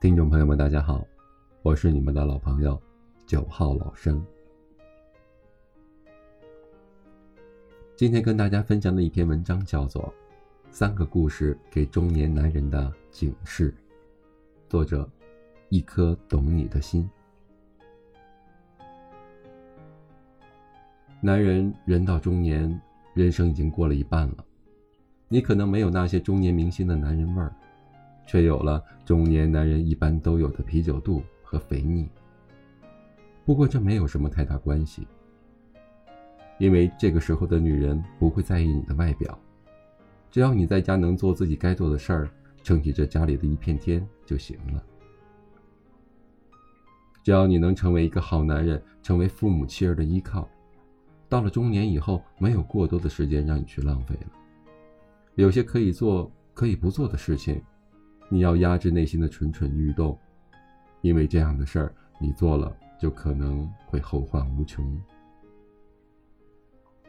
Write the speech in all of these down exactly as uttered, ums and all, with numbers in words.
听众朋友们大家好，我是你们的老朋友九号老生。今天跟大家分享的一篇文章叫做三个故事给中年男人的警示，作者一颗懂你的心。男人人到中年，人生已经过了一半了，你可能没有那些中年明星的男人味儿，却有了中年男人一般都有的啤酒肚和肥腻。不过这没有什么太大关系，因为这个时候的女人不会在意你的外表，只要你在家能做自己该做的事儿，撑起这家里的一片天就行了。只要你能成为一个好男人，成为父母妻儿的依靠，到了中年以后，没有过多的时间让你去浪费了。有些可以做可以不做的事情，你要压制内心的蠢蠢欲动，因为这样的事儿你做了就可能会后患无穷。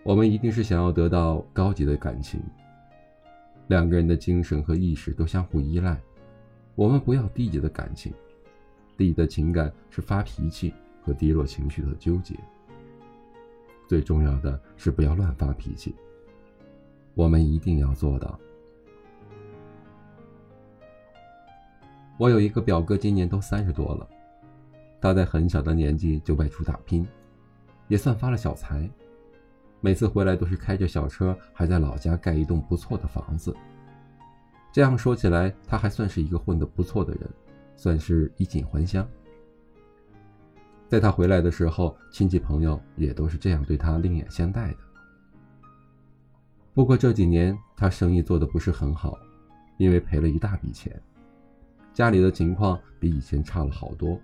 我们一定是想要得到高级的感情，两个人的精神和意识都相互依赖。我们不要低级的感情，低级的情感是发脾气和低落情绪的纠结。最重要的是不要乱发脾气，我们一定要做到。我有一个表哥，今年都三十多了，他在很小的年纪就外出打拼，也算发了小财。每次回来都是开着小车，还在老家盖一栋不错的房子。这样说起来，他还算是一个混得不错的人，算是衣锦还乡。在他回来的时候，亲戚朋友也都是这样对他另眼相待的。不过这几年他生意做得不是很好，因为赔了一大笔钱，家里的情况比以前差了好多。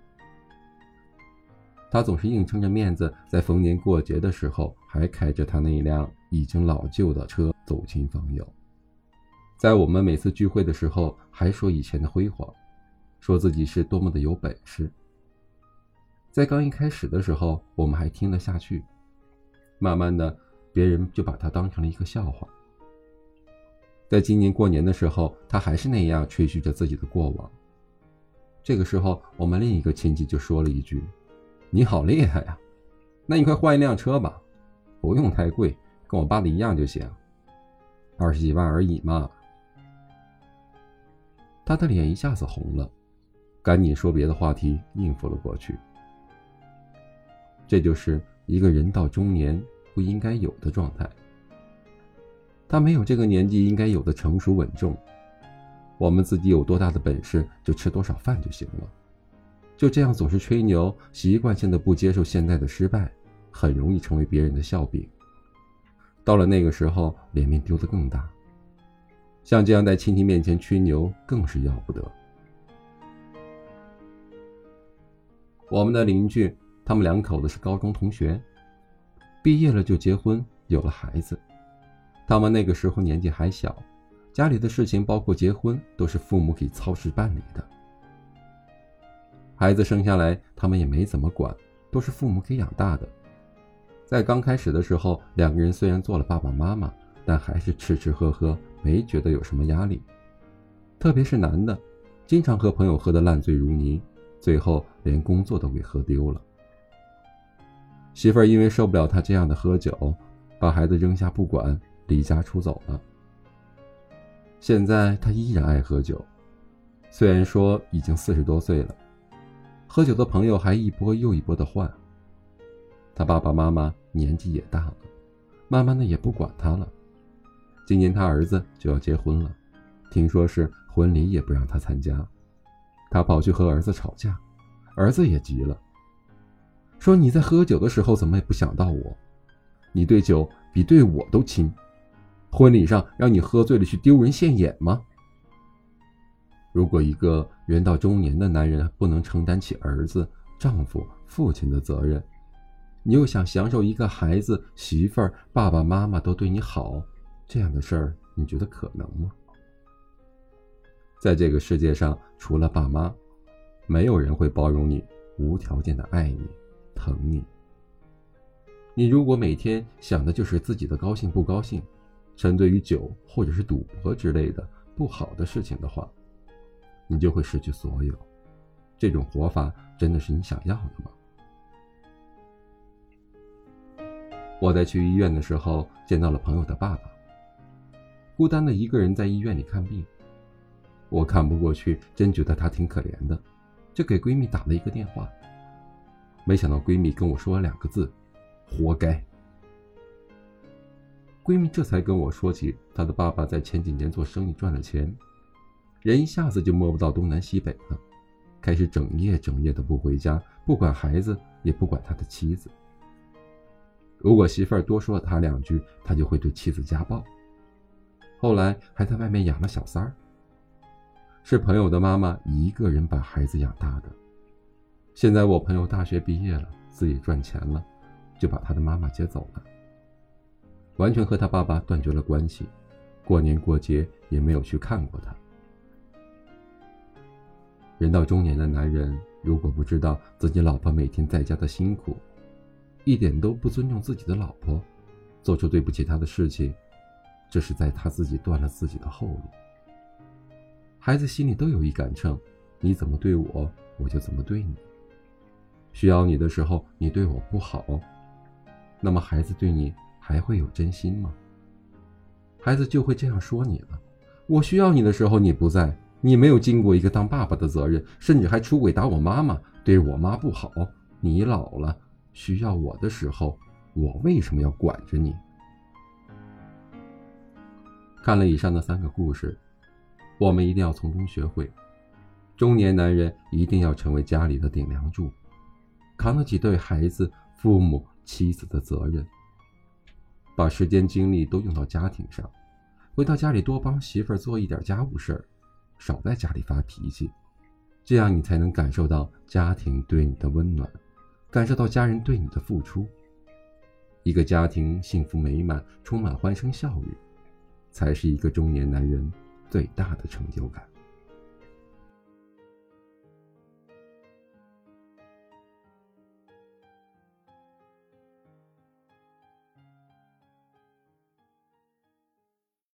他总是硬撑着面子，在逢年过节的时候还开着他那辆已经老旧的车走亲访友。在我们每次聚会的时候还说以前的辉煌，说自己是多么的有本事。在刚一开始的时候我们还听得下去，慢慢的别人就把他当成了一个笑话。在今年过年的时候，他还是那样吹嘘着自己的过往。这个时候我们另一个亲戚就说了一句，你好厉害呀、啊，那你快换一辆车吧，不用太贵，跟我爸的一样就行，二十几万而已嘛。他的脸一下子红了，赶紧说别的话题应付了过去。这就是一个人到中年不应该有的状态，他没有这个年纪应该有的成熟稳重。我们自己有多大的本事就吃多少饭就行了，就这样总是吹牛，习惯性的不接受现在的失败，很容易成为别人的笑柄。到了那个时候，脸面丢得更大，像这样在亲戚面前吹牛更是要不得。我们的邻居，他们两口子是高中同学，毕业了就结婚，有了孩子。他们那个时候年纪还小，家里的事情包括结婚都是父母给操持办理的。孩子生下来他们也没怎么管，都是父母给养大的。在刚开始的时候，两个人虽然做了爸爸妈妈，但还是吃吃喝喝，没觉得有什么压力。特别是男的，经常和朋友喝得烂醉如泥，最后连工作都给喝丢了。媳妇儿因为受不了他这样的喝酒，把孩子扔下不管，离家出走了。现在他依然爱喝酒，虽然说已经四十多岁了，喝酒的朋友还一波又一波的换。他爸爸妈妈年纪也大了，慢慢的也不管他了。今年他儿子就要结婚了，听说是婚礼也不让他参加，他跑去和儿子吵架，儿子也急了，说你在喝酒的时候怎么也不想到我，你对酒比对我都亲，婚礼上让你喝醉了去丢人现眼吗？如果一个人到中年的男人不能承担起儿子、丈夫、父亲的责任，你又想享受一个孩子、媳妇儿、爸爸妈妈都对你好，这样的事儿你觉得可能吗？在这个世界上，除了爸妈，没有人会包容你、无条件的爱你、疼你。你如果每天想的就是自己的高兴不高兴，沉醉于酒或者是赌博之类的不好的事情的话，你就会失去所有，这种活法真的是你想要的吗？我在去医院的时候见到了朋友的爸爸，孤单的一个人在医院里看病，我看不过去，真觉得他挺可怜的，就给闺蜜打了一个电话。没想到闺蜜跟我说了两个字：活该。闺蜜这才跟我说起她的爸爸在前几年做生意赚了钱，人一下子就摸不到东南西北了，开始整夜整夜的不回家，不管孩子也不管他的妻子。如果媳妇儿多说了他两句，他就会对妻子家暴。后来还在外面养了小三儿，是朋友的妈妈一个人把孩子养大的。现在我朋友大学毕业了，自己赚钱了，就把他的妈妈接走了，完全和他爸爸断绝了关系，过年过节也没有去看过他。人到中年的男人，如果不知道自己老婆每天在家的辛苦，一点都不尊重自己的老婆，做出对不起她的事情，这是在他自己断了自己的后路。孩子心里都有一杆秤，你怎么对我，我就怎么对你。需要你的时候你对我不好，那么孩子对你还会有真心吗？孩子就会这样说你了，我需要你的时候你不在，你没有尽过一个当爸爸的责任，甚至还出轨打我妈妈，对我妈不好，你老了，需要我的时候，我为什么要管着你？看了以上的三个故事，我们一定要从中学会，中年男人一定要成为家里的顶梁柱，扛得起对孩子、父母、妻子的责任，把时间精力都用到家庭上，回到家里多帮媳妇儿做一点家务事儿，少在家里发脾气，这样你才能感受到家庭对你的温暖，感受到家人对你的付出。一个家庭幸福美满，充满欢声笑语，才是一个中年男人最大的成就感。